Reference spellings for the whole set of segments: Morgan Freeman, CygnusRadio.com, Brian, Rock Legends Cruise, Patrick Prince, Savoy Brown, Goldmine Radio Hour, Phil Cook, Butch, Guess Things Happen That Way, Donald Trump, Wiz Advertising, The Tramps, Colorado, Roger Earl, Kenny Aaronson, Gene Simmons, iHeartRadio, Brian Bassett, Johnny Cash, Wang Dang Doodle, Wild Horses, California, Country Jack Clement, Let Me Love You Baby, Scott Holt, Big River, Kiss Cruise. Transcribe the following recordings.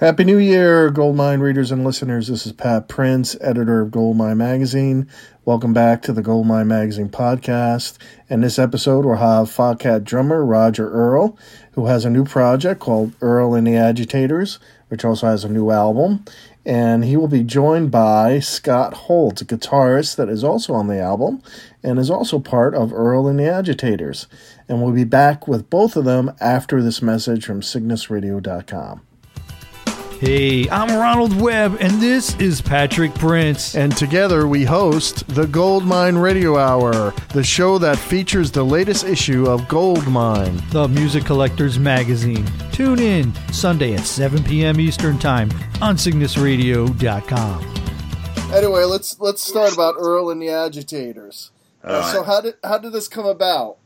Happy New Year, Goldmine readers and listeners. This is Pat Prince, editor of Goldmine Magazine. Welcome back to the Goldmine Magazine podcast. In this episode, we'll have Foghat drummer Roger Earl, who has a new project called Earl and the Agitators, which also has a new album. And he will be joined by Scott Holt, a guitarist that is also on the album and is also part of Earl and the Agitators. And we'll be back with both of them after this message from CygnusRadio.com. Hey, I'm Ronald Webb, and this is Patrick Prince. And together we host the Goldmine Radio Hour, the show that features the latest issue of Goldmine, the music collector's magazine. Tune in Sunday at 7 p.m. Eastern Time on CygnusRadio.com. Anyway, let's start about Earl and the Agitators. Right. So how did this come about?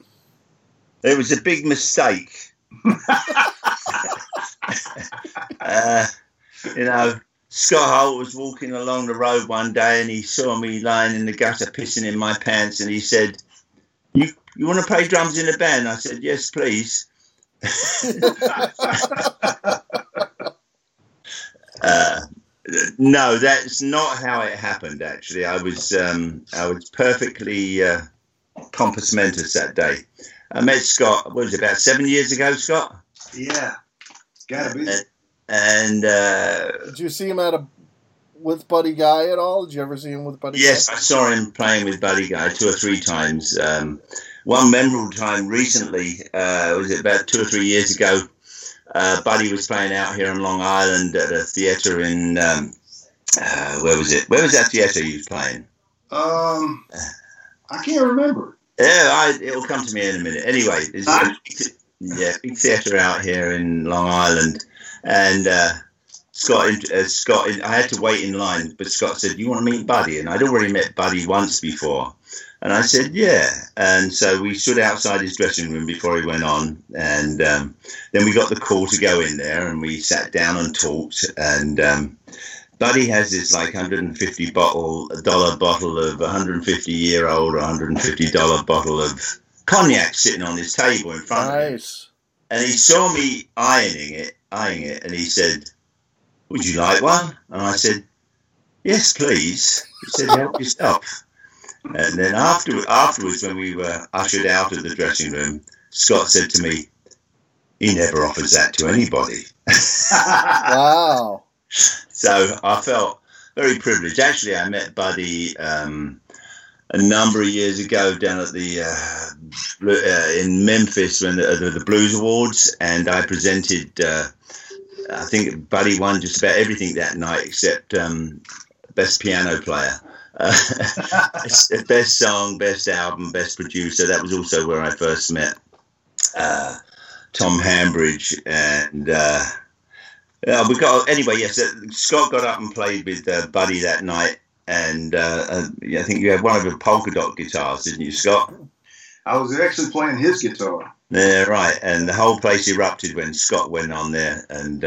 It was a big mistake. Scott Holt was walking along the road one day and he saw me lying in the gutter pissing in my pants, and he said, you want to play drums in the band? I said, yes, please. No, that's not how it happened, actually. I was perfectly compass mentis that day. I met Scott, what was it, about 7 years ago, Scott? Yeah, it's got to be. And did you see him with Buddy Guy at all? Did you ever see him with Buddy Guy? Yes, I saw him playing with Buddy Guy 2 or 3 times. One memorable time recently, was it about 2 or 3 years ago, Buddy was playing out here in Long Island at a theatre in, where was it? Where was that theatre he was playing? I can't remember. Yeah, it'll come to me in a minute. Anyway, big theatre out here in Long Island, and Scott, I had to wait in line, but Scott said, "You want to meet Buddy?" And I'd already met Buddy once before, and I said, "Yeah." And so we stood outside his dressing room before he went on, and then we got the call to go in there, and we sat down and talked, and Buddy has this like $150 bottle of $150-year-old, $150 bottle of cognac sitting on his table in front of him. And he saw me eyeing it, and he said, "Would you like one?" And I said, "Yes, please." He said, "Help yourself." And then afterwards, when we were ushered out of the dressing room, Scott said to me, "He never offers that to anybody." Wow. So I felt very privileged. Actually, I met Buddy a number of years ago down at the in Memphis when the Blues Awards, and I presented. I think Buddy won just about everything that night except best piano player, best song, best album, best producer. That was also where I first met Tom Hambridge, and Scott got up and played with Buddy that night. And I think you had one of the polka dot guitars, didn't you, Scott? I was actually playing his guitar. Yeah, right. And the whole place erupted when Scott went on there. And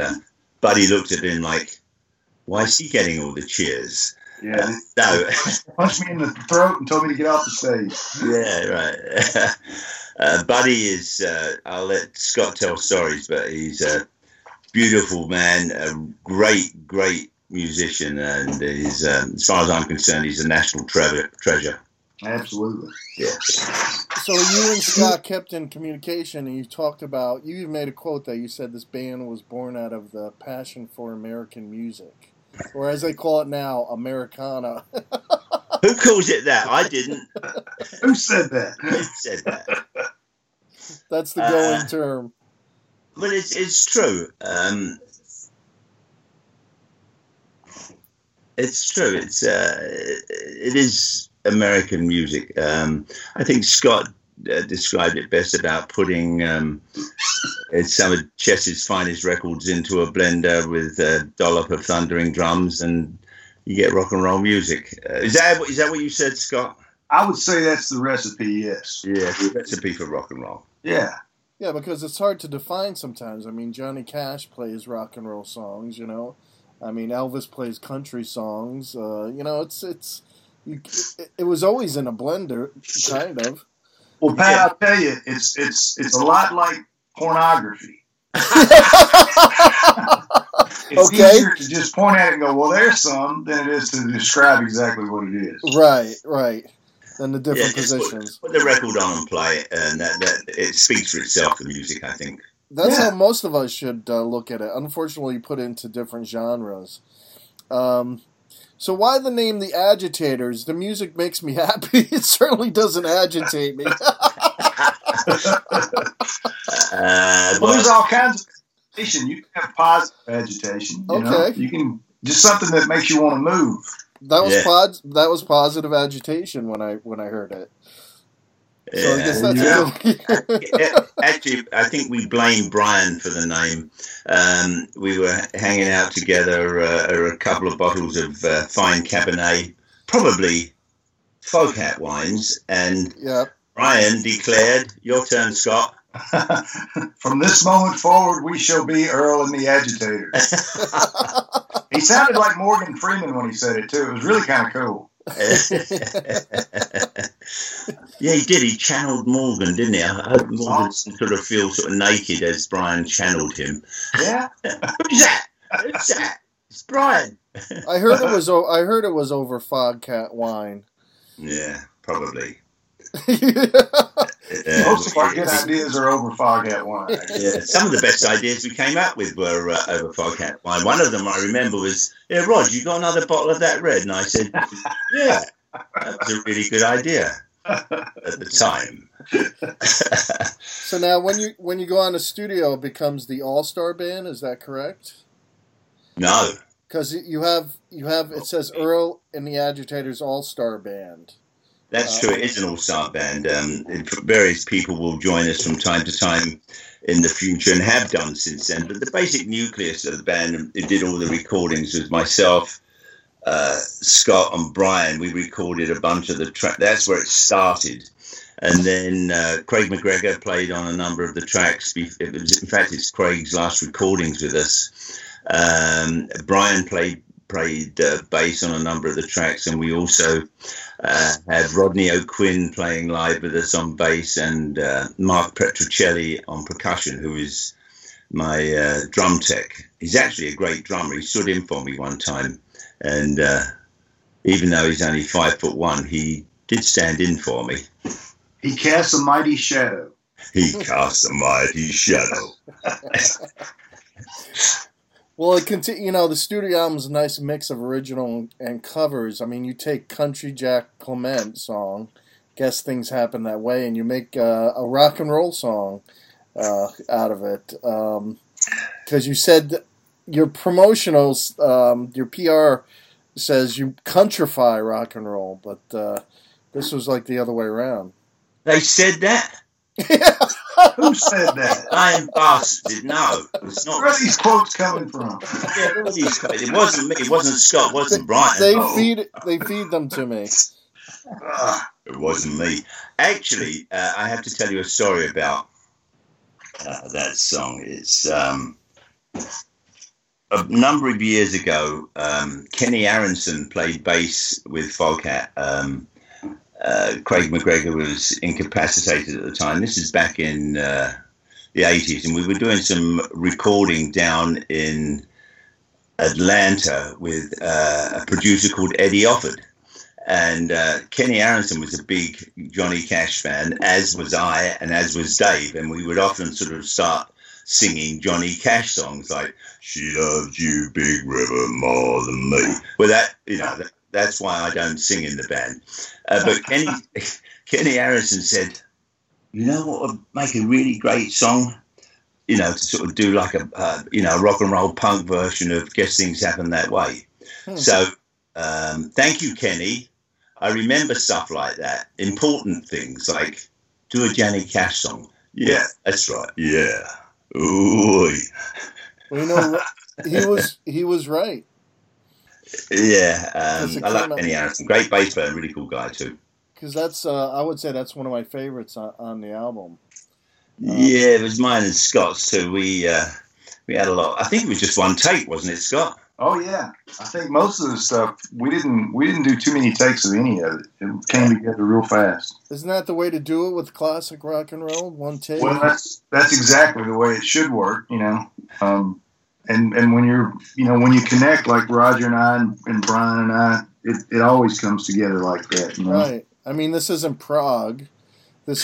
Buddy looked at him like, why is he getting all the cheers? Yeah. No. Punched me in the throat and told me to get off the stage. Yeah, right. Buddy is, I'll let Scott tell stories, but he's a beautiful man, a great, great musician, and he's, as far as I'm concerned, he's a national treasure. Absolutely. Yeah. So you and Scott kept in communication, and you talked about, you made a quote that you said this band was born out of the passion for American music, or as they call it now, Americana. Who calls it that? I didn't. Who said that? Who said that? That's the going term. But it's true. It's true. It is American music. I think Scott described it best about putting some of Chess's finest records into a blender with a dollop of thundering drums, and you get rock and roll music. Is that what you said, Scott? I would say that's the recipe. Yes. Yeah, the recipe for rock and roll. Yeah. Yeah, because it's hard to define sometimes. I mean, Johnny Cash plays rock and roll songs, you know. I mean, Elvis plays country songs. It was always in a blender, kind of. Well, Pat, yeah. I'll tell you, it's a lot like pornography. It's easier to just point at it and go, well, there's some, than it is to describe exactly what it is. Right, right. And the different positions. Put the record on and play it, and that it speaks for itself, the music, I think. That's how most of us should look at it. Unfortunately, put into different genres. So why the name The Agitators? The music makes me happy. It certainly doesn't agitate me. Well, there's all kinds of agitation. You can have positive agitation. You know? You can just something that makes you want to move. That was that was positive agitation when I heard it. So I guess that's actually, I think we blame Brian for the name. We were hanging out together a couple of bottles of fine Cabernet, probably Foghat wines, and Brian declared, "Your turn, Scott. From this moment forward, we shall be Earl and the Agitators." He sounded like Morgan Freeman when he said it, too. It was really kind of cool. Yeah, he did. He channeled Morgan, didn't he? I hope Morgan sort of feels sort of naked as Brian channeled him. Yeah. Who's that? Who's that? It's Brian. I heard it was over Foghat wine. Yeah, probably. Most of our good ideas are over Foghat wine. Yeah, some of the best ideas we came up with were over Foghat wine. One of them I remember was, "Yeah, Rod, you got another bottle of that red?" And I said, "Yeah, that was a really good idea at the time." So now, when you go on a studio, it becomes the all-star band. Is that correct? No, because you have it says Earl and the Agitators All-Star Band. That's true. It is an all-star band. Various people will join us from time to time in the future and have done since then. But the basic nucleus of the band, it did all the recordings, was myself, Scott and Brian. We recorded a bunch of the tracks. That's where it started. And then Craig McGregor played on a number of the tracks. In fact, it's Craig's last recordings with us. Brian played bass on a number of the tracks, and we also had Rodney O'Quinn playing live with us on bass, and Mark Petruccelli on percussion, who is my drum tech. He's actually a great drummer. He stood in for me one time, and even though he's only 5'1", he did stand in for me. He casts a mighty shadow. He casts a mighty shadow. Well, the studio album is a nice mix of original and covers. I mean, you take Country Jack Clement song, Guess Things Happen That Way, and you make a rock and roll song out of it. Because you said your promotionals, your PR says you countrify rock and roll, but this was like the other way around. They said that? Yeah. Who said that? Ian Bass did. No, it's not. Where are these quotes coming from? Yeah, it wasn't me. It wasn't Scott. It wasn't Brian. They feed them to me. It wasn't me. Actually, I have to tell you a story about that song. It's a number of years ago. Kenny Aaronson played bass with Foghat. Craig McGregor was incapacitated at the time. This is back in the 80s, and we were doing some recording down in Atlanta with a producer called Eddie Offord. And Kenny Aaronson was a big Johnny Cash fan, as was I, and as was Dave. And we would often sort of start singing Johnny Cash songs like "She Loved You, Big River, More Than Me." Well, that's why I don't sing in the band. But Kenny Aaronson said, "You know what would make a really great song? You know, to sort of do like a a rock and roll punk version of Guess Things Happen That Way." Hmm. So thank you, Kenny. I remember stuff like that. Important things like do a Johnny Cash song. Yeah, that's right. Yeah. Ooh. Well, he was right. Yeah, I like Kenny Aaronson. Great bass player, really cool guy too. Because that's, I would say, that's one of my favorites on the album. Yeah, it was mine and Scott's too. We had a lot. I think it was just one take, wasn't it, Scott? Oh yeah, I think most of the stuff we didn't do too many takes of any of it. It came together real fast. Isn't that the way to do it with classic rock and roll? One take. Well, that's exactly the way it should work. You know. And when you're, you know, when you connect like Roger and I and Brian and I, it always comes together like that, you know? Right. I mean, this isn't Prague. Prague?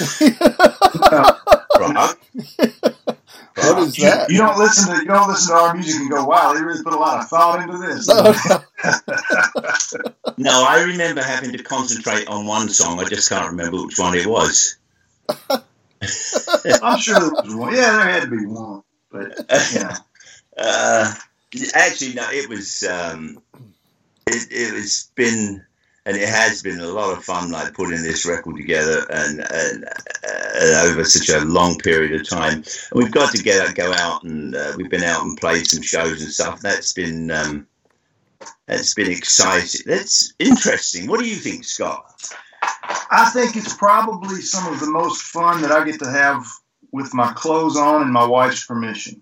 What is that? You don't listen to our music and go, wow, they really put a lot of thought into this. No, I remember having to concentrate on one song. I just can't remember which one it was. I'm sure there was one. Yeah, there had to be one. But yeah. Actually, no, it was. It's been, and it has been a lot of fun, like putting this record together and over such a long period of time. And we've got to go out and we've been out and played some shows and stuff. That's been exciting. That's interesting. What do you think, Scott? I think it's probably some of the most fun that I get to have with my clothes on and my wife's permission.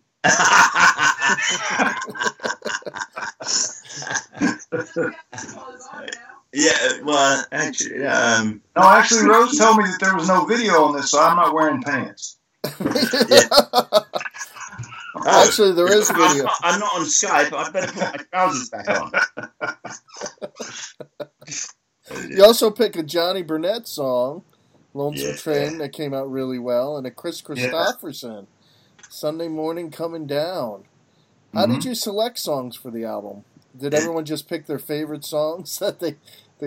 Yeah, well, actually, no, Rose told me that there was no video on this, so I'm not wearing pants. Yeah. Actually, there is video. I'm not on Skype. I better put my trousers back on. You also pick a Johnny Burnett song, "Lonesome Train," that came out really well, and a Chris Christopherson. Sunday Morning Coming Down. How did you select songs for the album? Did everyone just pick their favorite songs that they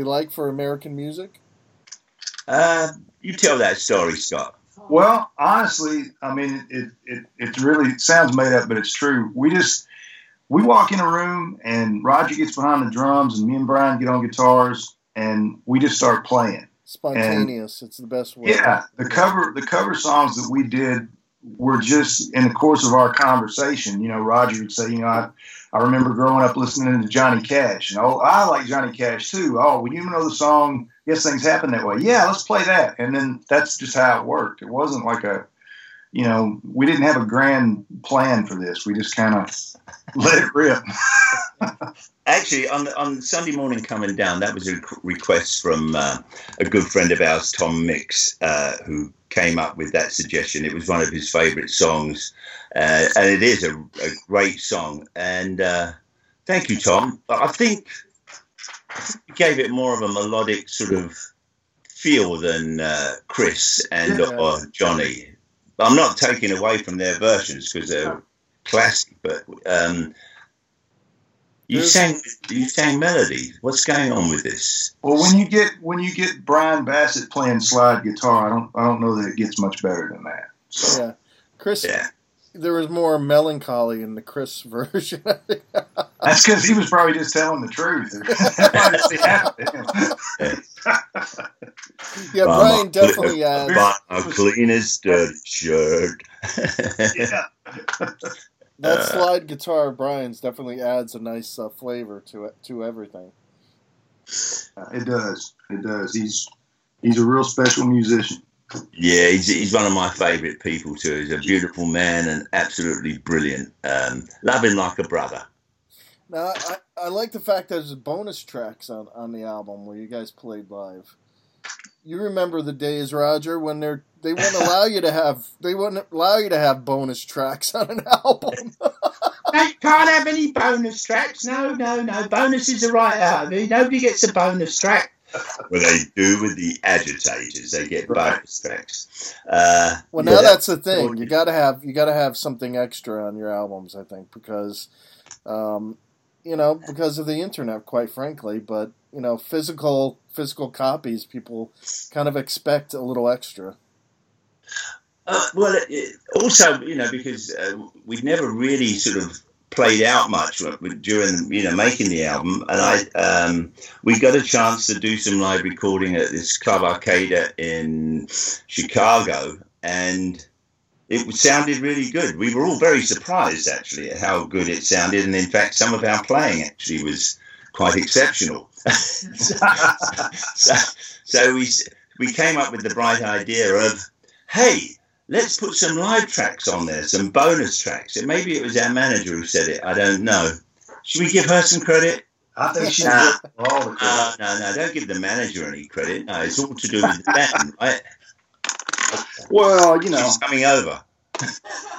like for American music? You tell that story, Scott. Well, honestly, I mean, it sounds made up, but it's true. We walk in a room and Roger gets behind the drums and me and Brian get on guitars and we just start playing. Spontaneous. It's the best way. Yeah. The cover songs that we did were just in the course of our conversation. You know, Roger would say, you know, I remember growing up listening to Johnny Cash. And, oh, I like Johnny Cash too. Oh, well, you know the song Guess Things Happen That Way? Yeah, let's play that. And then that's just how it worked. It wasn't like we didn't have a grand plan for this. We just kind of let it rip. Actually, on Sunday Morning Coming Down, that was a request from a good friend of ours, Tom Mix, who came up with that suggestion. It was one of his favorite songs, and it is a great song. And thank you, Tom. But I think it gave it more of a melodic sort of feel than Chris and or Johnny. I'm not taking away from their versions because they're classic, but you sang melody. What's going on with this? Well, when you get Brian Bassett playing slide guitar, I don't know that it gets much better than that. So. Yeah, Chris. Yeah. There was more melancholy in the Chris version. That's because he was probably just telling the truth. Yeah, Brian definitely has. My cleanest shirt. Yeah. That slide guitar of Brian's definitely adds a nice flavor to everything. It does. It does. He's a real special musician. Yeah, he's one of my favourite people too. He's a beautiful man and absolutely brilliant. Love him like a brother. Now, I like the fact there's bonus tracks on the album where you guys played live. You remember the days, Roger, when they wouldn't allow you to have bonus tracks on an album. They can't have any bonus tracks. No. Bonuses are right out of me. Nobody gets a bonus track. Well, they do with the Agitators. They get bonus tracks. Well, now that's the thing. You got to have something extra on your albums, I think, because, because of the internet, quite frankly. But you know, physical copies, people kind of expect a little extra. Well, also, you know, because we never really sort of played out much during, you know, making the album, and we got a chance to do some live recording at this Club Arcada in Chicago, and it sounded really good. We were all very surprised, actually, at how good it sounded, and in fact, some of our playing actually was quite exceptional. So we came up with the bright idea of, hey, let's put some live tracks on there, some bonus tracks. And maybe it was our manager who said it. I don't know. Should we give her some credit? I think she did. No, don't give the manager any credit. No, it's all to do with the band, right? Well, you know. She's coming over.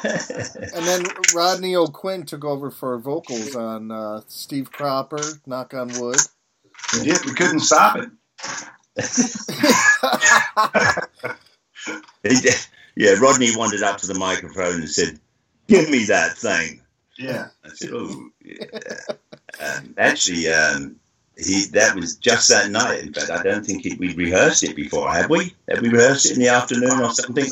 And then Rodney O'Quinn took over for vocals on Steve Cropper, Knock on Wood. We did. We couldn't stop it. Yeah, Rodney wandered up to the microphone and said, "Give me that thing." Yeah. I said, "Oh, yeah." That was just that night. In fact, I don't think we rehearsed it before, have we? Have we rehearsed it in the afternoon or something?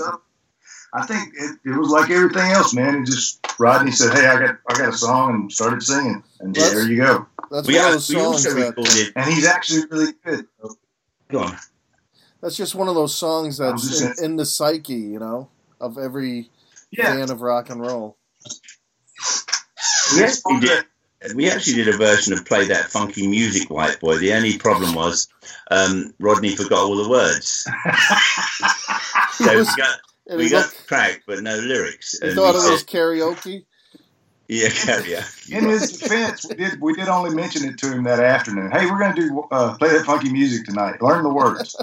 I think it was like everything else, man. It just Rodney said, "Hey, I got a song," and started singing, and there you go. That's one of those songs that, and he's actually really good. Go on. That's just one of those songs that's in the psyche, you know, of every fan of rock and roll. We actually did a version of Play That Funky Music, White Boy. The only problem was Rodney forgot all the words. We got track, but no lyrics. You thought it was karaoke? Yeah, karaoke. In his defense, we did only mention it to him that afternoon. Hey, we're going to do Play That Funky Music tonight. Learn the words.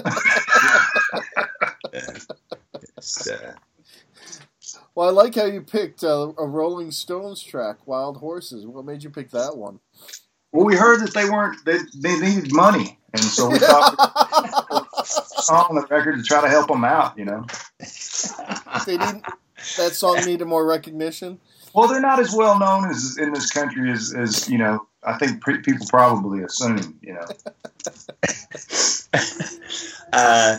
Well, I like how you picked a Rolling Stones track, Wild Horses. What made you pick that one? Well, we heard that they needed money, and so we thought we'd song on the record to try to help them out, you know. That song needed more recognition? Well, they're not as well known as in this country as you know, I think people probably assume, you know.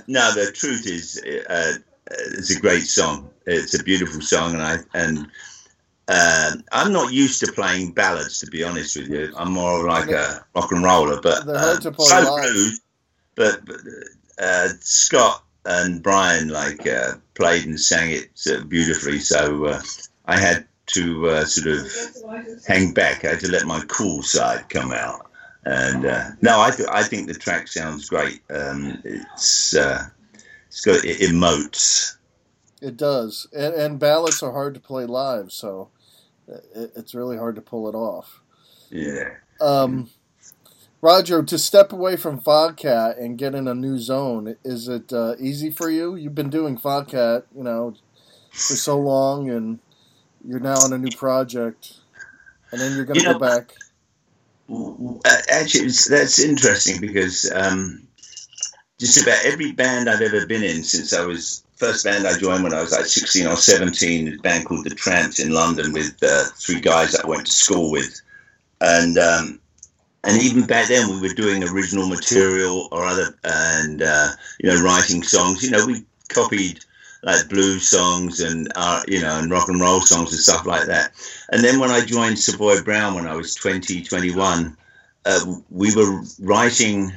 No, the truth is, it's a great song. It's a beautiful song, and I'm not used to playing ballads, to be honest with you. I'm more like a rock and roller, but blues. But Scott and Brian played and sang it beautifully, so I had to sort of hang back. I had to let my cool side come out. And I think the track sounds great. It's got, it emotes. It does, and ballads are hard to play live, so it's really hard to pull it off. Yeah. Roger, to step away from Foghat and get in a new zone, is it easy for you? You've been doing Foghat, you know, for so long, and you're now on a new project, and then you're going to go back. Actually, that's interesting because just about every band I've ever been in since I was. First band I joined when I was like 16 or 17, a band called The Tramps in London with three guys that I went to school with. And even back then we were doing original material or other and, writing songs. You know, we copied like blues songs and, and rock and roll songs and stuff like that. And then when I joined Savoy Brown when I was 20, 21, we were writing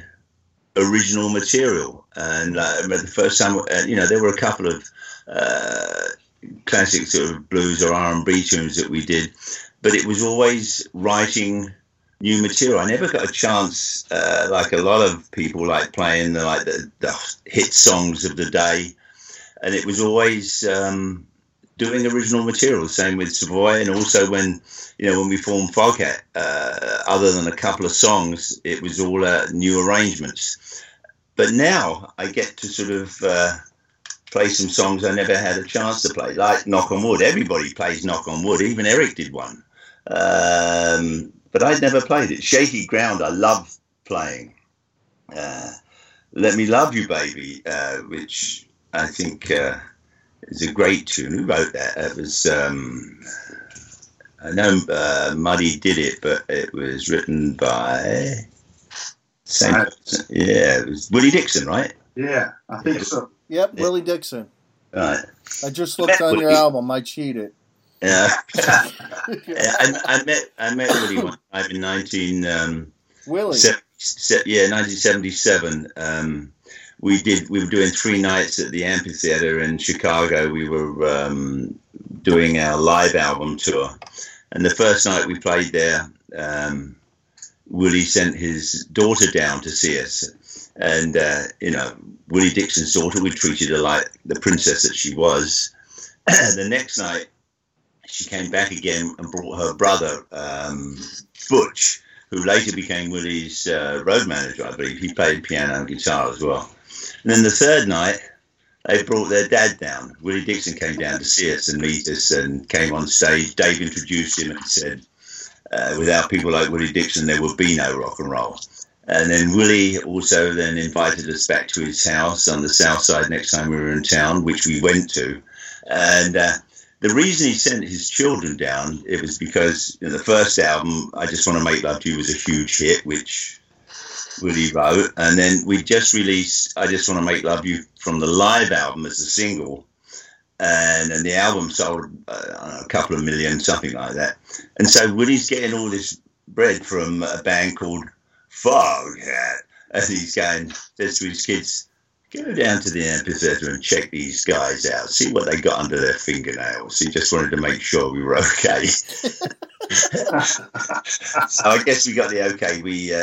original material, and I remember the first time there were a couple of classic sort of blues or R&B tunes that we did, but it was always writing new material. I never got a chance like a lot of people playing the hit songs of the day, and it was always doing original material. Same with Savoy, and also when we formed Foghat, other than a couple of songs, it was all new arrangements. But now I get to sort of play some songs I never had a chance to play, like Knock on Wood. Everybody plays Knock on Wood. Even Eric did one, but I'd never played it. Shaky Ground, I love playing. Let Me Love You, Baby, which I think. It's a great tune. Who wrote that? It was, I know Muddy did it, but it was written by... it was Willie Dixon, right? Yeah, I think so. Yep, Willie Dixon. Right. I just looked on your album. I cheated. Yeah. I met Willie one time in 1977. We were doing three nights at the Amphitheater in Chicago. We were doing our live album tour. And the first night we played there, Willie sent his daughter down to see us. And, Willie Dixon's daughter, we treated her like the princess that she was. The next night, she came back again and brought her brother, Butch, who later became Willie's road manager, I believe. He played piano and guitar as well. And then the third night, they brought their dad down. Willie Dixon came down to see us and meet us and came on stage. Dave introduced him and said, without people like Willie Dixon, there would be no rock and roll. And then Willie also then invited us back to his house on the south side next time we were in town, which we went to. And the reason he sent his children down, it was because the first album, I Just Want to Make Love to You, was a huge hit, which Willie wrote. And then we just released I Just Want to Make Love You from the live album as a single. And the album sold a couple of million, something like that. And so Willie's getting all this bread from a band called Foghat. And he's going, says to his kids, go down to the amphitheatre and check these guys out, see what they got under their fingernails. He just wanted to make sure we were okay. So I guess we got the okay.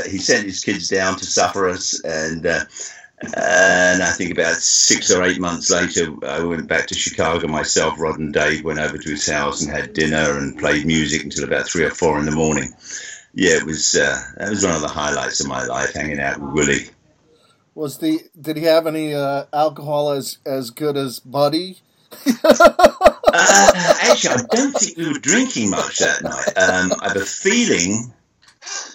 He sent his kids down to suffer us, and I think about 6 or 8 months later, I went back to Chicago myself. Rod and Dave went over to his house and had dinner and played music until about 3 or 4 in the morning. Yeah, it was that was one of the highlights of my life, hanging out with Willie. Did he have any alcohol as good as Buddy? Actually, I don't think we were drinking much that night. I have a feeling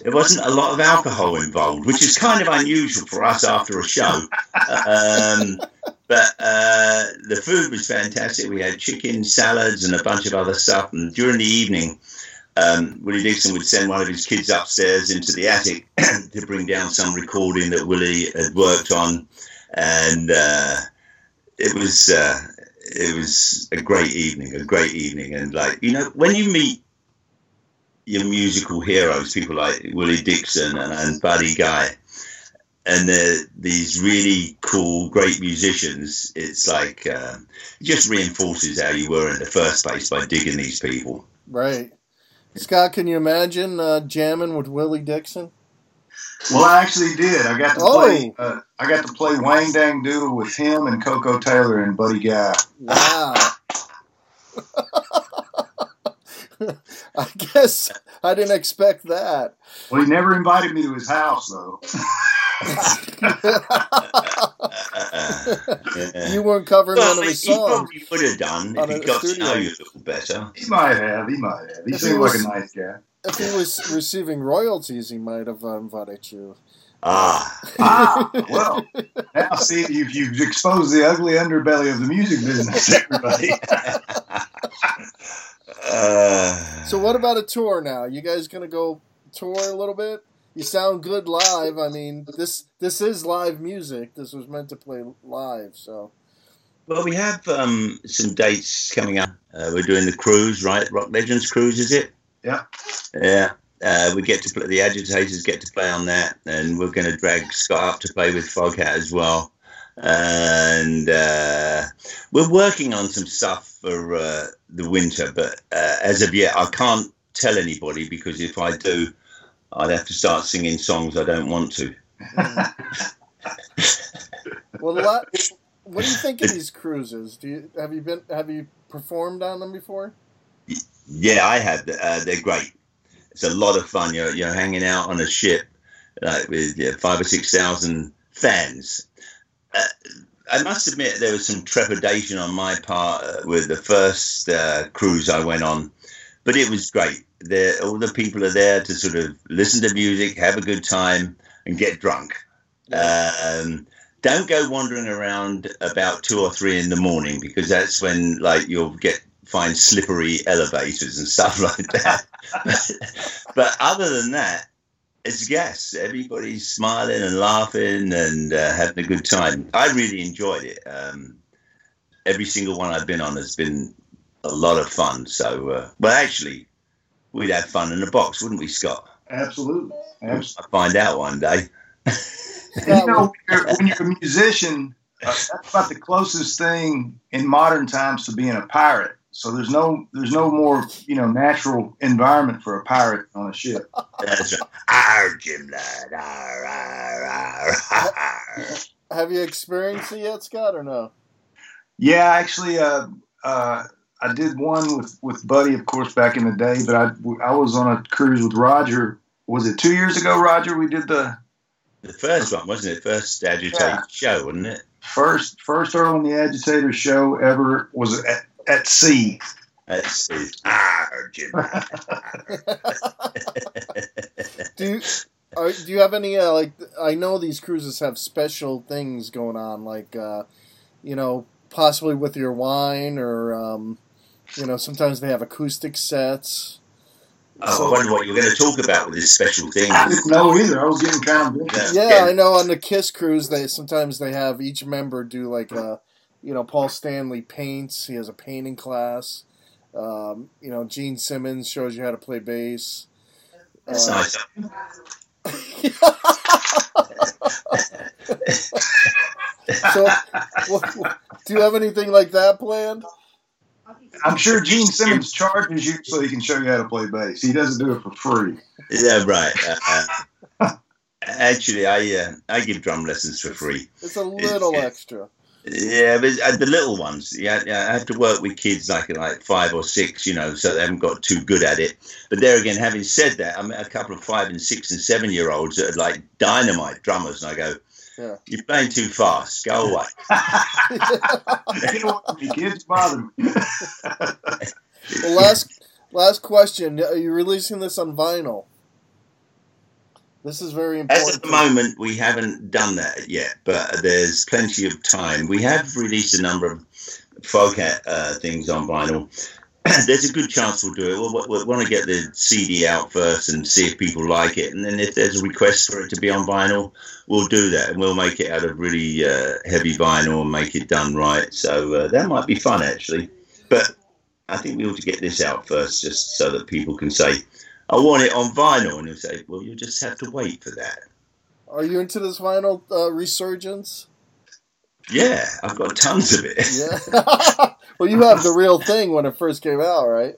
there wasn't a lot of alcohol involved, which is kind of unusual for us after a show. But the food was fantastic. We had chicken, salads, and a bunch of other stuff. And during the evening, Willie Dixon would send one of his kids upstairs into the attic to bring down some recording that Willie had worked on, and it was a great evening. And when you meet your musical heroes, people like Willie Dixon and Buddy Guy, and they're these really cool, great musicians, it's like it just reinforces how you were in the first place by digging these people. Right. Scott, can you imagine jamming with Willie Dixon? Well, I actually did. I got to play. I got to play Wang Dang Doodle with him and Coco Taylor and Buddy Guy. Wow. I guess I didn't expect that. Well, he never invited me to his house, though. You weren't covering one of his songs. He probably would have done if he got to know you a little better. He might have. He seemed like a nice guy. If he was receiving royalties, he might have invited you. Well, now see, you've exposed the ugly underbelly of the music business, everybody. So what about a tour now? You guys going to go tour a little bit? You sound good live. I mean, this is live music. This was meant to play live, so. Well, we have some dates coming up. We're doing the cruise, right? Rock Legends Cruise, is it? Yeah. Yeah. We get to play, the Agitators get to play on that, and we're going to drag Scott up to play with Foghat as well. And we're working on some stuff for the winter, but as of yet, I can't tell anybody, because if I do, I'd have to start singing songs I don't want to. Well, what do you think of these cruises? Have you performed on them before? Yeah, I have. They're great. It's a lot of fun. You're hanging out on a ship with 5,000 or 6,000 fans. I must admit there was some trepidation on my part with the first cruise I went on, but it was great. All the people are there to sort of listen to music, have a good time, and get drunk. Don't go wandering around about 2 or 3 in the morning, because that's when you'll find slippery elevators and stuff like that. But other than that, it's Guess. Everybody's smiling and laughing and having a good time. I really enjoyed it. Every single one I've been on has been a lot of fun. So, actually, we'd have fun in a box, wouldn't we, Scott? Absolutely. I'll find out one day. When you're a musician, that's about the closest thing in modern times to being a pirate. So there's no more, natural environment for a pirate on a ship. That's right. Arr, Jim Ladd. Arr, arr, arr, arr. Have you experienced it yet, Scott, or no? Yeah, actually, I did one with Buddy, of course, back in the day. But I was on a cruise with Roger. Was it 2 years ago, Roger? We did the The first one, wasn't it? First Agitators show, wasn't it? First Earl and the Agitators show ever was at sea. At sea. Ah, Jim. Do you have any, like, I know these cruises have special things going on, like, you know, possibly with your wine, or, you know, sometimes they have acoustic sets. Oh, so, I wonder what you were going to talk about with these special things. I didn't know either. I was getting kind of busy. Yeah, I know on the Kiss cruise, sometimes they have each member do, like, you know, Paul Stanley paints. He has a painting class. You know, Gene Simmons shows you how to play bass. That's nice. So, do you have anything like that planned? I'm sure Gene Simmons charges you so he can show you how to play bass. He doesn't do it for free. Yeah, right. Actually, I give drum lessons for free. It's a little extra. Yeah, but the little ones. Yeah, I have to work with kids like 5 or 6, you know, so they haven't got too good at it. But there again, having said that, I met a couple of 5 and 6 and 7 year olds that are like dynamite drummers, and I go, "You're playing too fast. Go away." You know, the kids bother me. Well, last question: are you releasing this on vinyl? This is very important. As at the moment, we haven't done that yet, but there's plenty of time. We have released a number of Foghat things on vinyl. There's a good chance we'll do it. We'll want to get the CD out first and see if people like it. And then if there's a request for it to be on vinyl, we'll do that. And we'll make it out of really heavy vinyl and make it done right. So that might be fun, actually. But I think we ought to get this out first just so that people can say, "I want it on vinyl," and he'll say, "Well, you just have to wait for that." Are you into this vinyl resurgence? Yeah, I've got tons of it. Yeah. Well, you have the real thing when it first came out, right?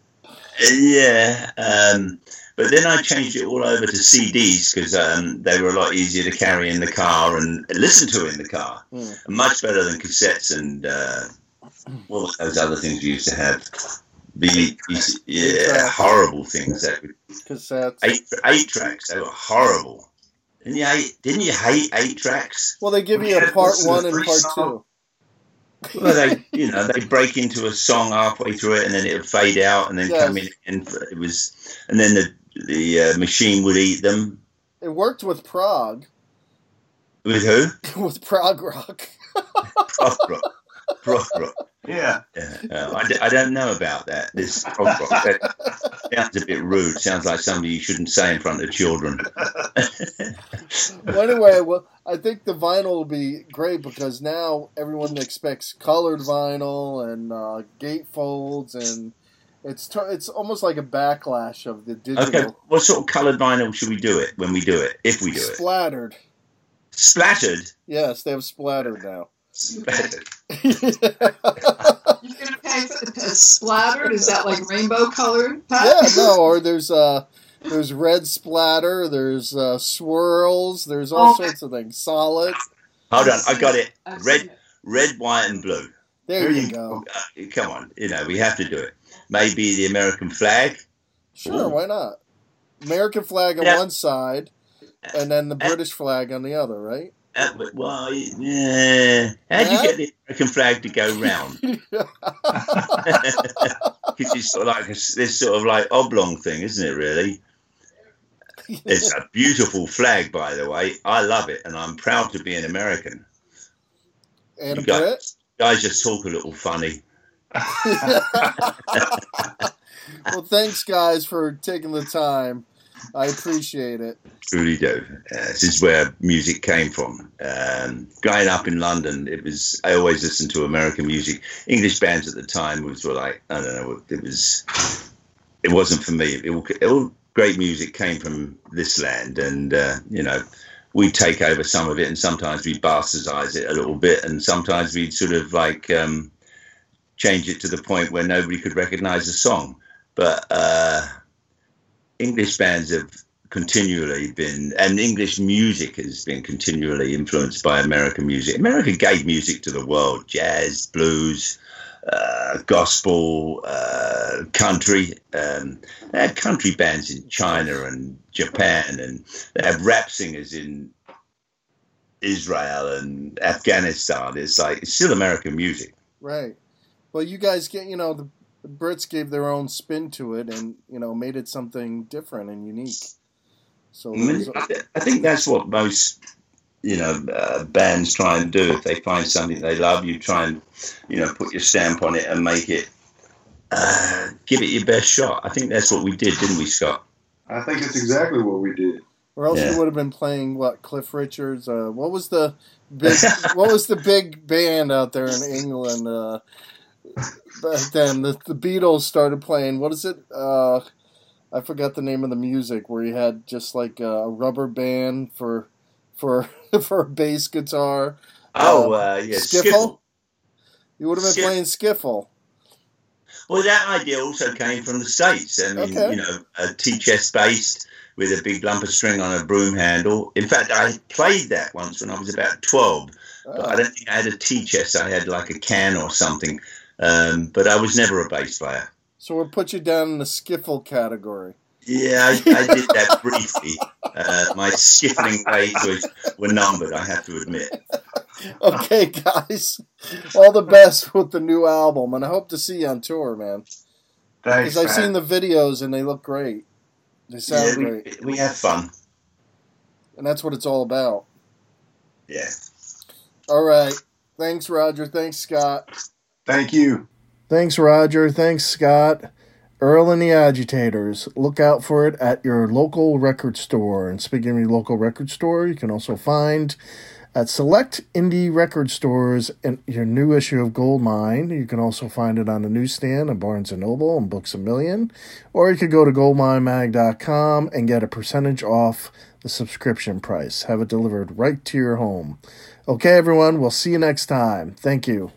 Yeah, but then I changed it all over to CDs because they were a lot easier to carry in the car and listen to in the car. Mm. Much better than cassettes and all those other things you used to have. Horrible things. That cassettes. Eight tracks, they were horrible. Didn't you hate 8 tracks? Well, they give you a part 1 and part 2. Well, they break into a song halfway through it, and then it would fade out, and then come in, and it was, and then the machine would eat them. It worked with prog. With who? With prog rock. Prog rock. Rock. Yeah. I don't know about that. This rock. That sounds a bit rude. Sounds like something you shouldn't say in front of children. Well, anyway, I think the vinyl will be great because now everyone expects colored vinyl and gatefolds, and it's almost like a backlash of the digital. Okay, what sort of colored vinyl should we do it when we do it? If we do splattered. It? Splattered. Yes, they have splattered now. Splattered. You're gonna pay for splattered? Is that like rainbow colored? Yeah, no. Or there's red splatter. There's swirls. There's all sorts of things. Solid. Hold on, I got it. Red, white, and blue. There you go. Come on, you know we have to do it. Maybe the American flag. Sure, why not? American flag on one side, and then the British flag on the other, right? Well, yeah. How'd you get the American flag to go round? Because it's sort of like this sort of like oblong thing, isn't it? Really, it's a beautiful flag, by the way. I love it, and I'm proud to be an American. And guys just talk a little funny. Well, thanks, guys, for taking the time. I appreciate it. Truly do. This is where music came from. Growing up in London, I always listened to American music. English bands at the time were like, I don't know, it wasn't for me. All great music came from this land, and you know, we take over some of it, and sometimes we bastardize it a little bit, and sometimes we sort of like change it to the point where nobody could recognise the song, but. English bands have continually been, and English music has been continually influenced by American music. America gave music to the world: jazz, blues, gospel, country. They have country bands in China and Japan, and they have rap singers in Israel and Afghanistan. It's like, it's still American music. Right. Well, you guys get, you know, the Brits gave their own spin to it and, you know, made it something different and unique. So I think that's what most, you know, bands try and do. If they find something they love, you try and, you know, put your stamp on it and make it, give it your best shot. I think that's what we did, didn't we, Scott? I think it's exactly what we did. Or else you would have been playing what, Cliff Richards? What was the big band out there in England? Back then the Beatles started playing. What is it? I forgot the name of the music where you had just like a rubber band for a bass guitar. Skiffle. You would have been playing Skiffle. Well, that idea also came from the States. I mean, you know, a T-chest based with a big lump of string on a broom handle. In fact, I played that once when I was about 12. But I don't think I had a T-chest. I had like a can or something. But I was never a bass player. So we'll put you down in the skiffle category. Yeah, I did that briefly. My skiffling days were numbered, I have to admit. Okay, guys. All the best with the new album, and I hope to see you on tour, man. Thanks, because I've seen the videos, and they look great. They sound great. We have fun. And that's what it's all about. Yeah. All right. Thanks, Roger. Thanks, Scott. Thank you. Thanks, Roger. Thanks, Scott. Earl and the Agitators. Look out for it at your local record store. And speaking of your local record store, you can also find at select indie record stores and your new issue of Goldmine. You can also find it on the newsstand at Barnes & Noble and Books A Million. Or you could go to goldminemag.com and get a percentage off the subscription price. Have it delivered right to your home. Okay, everyone, we'll see you next time. Thank you.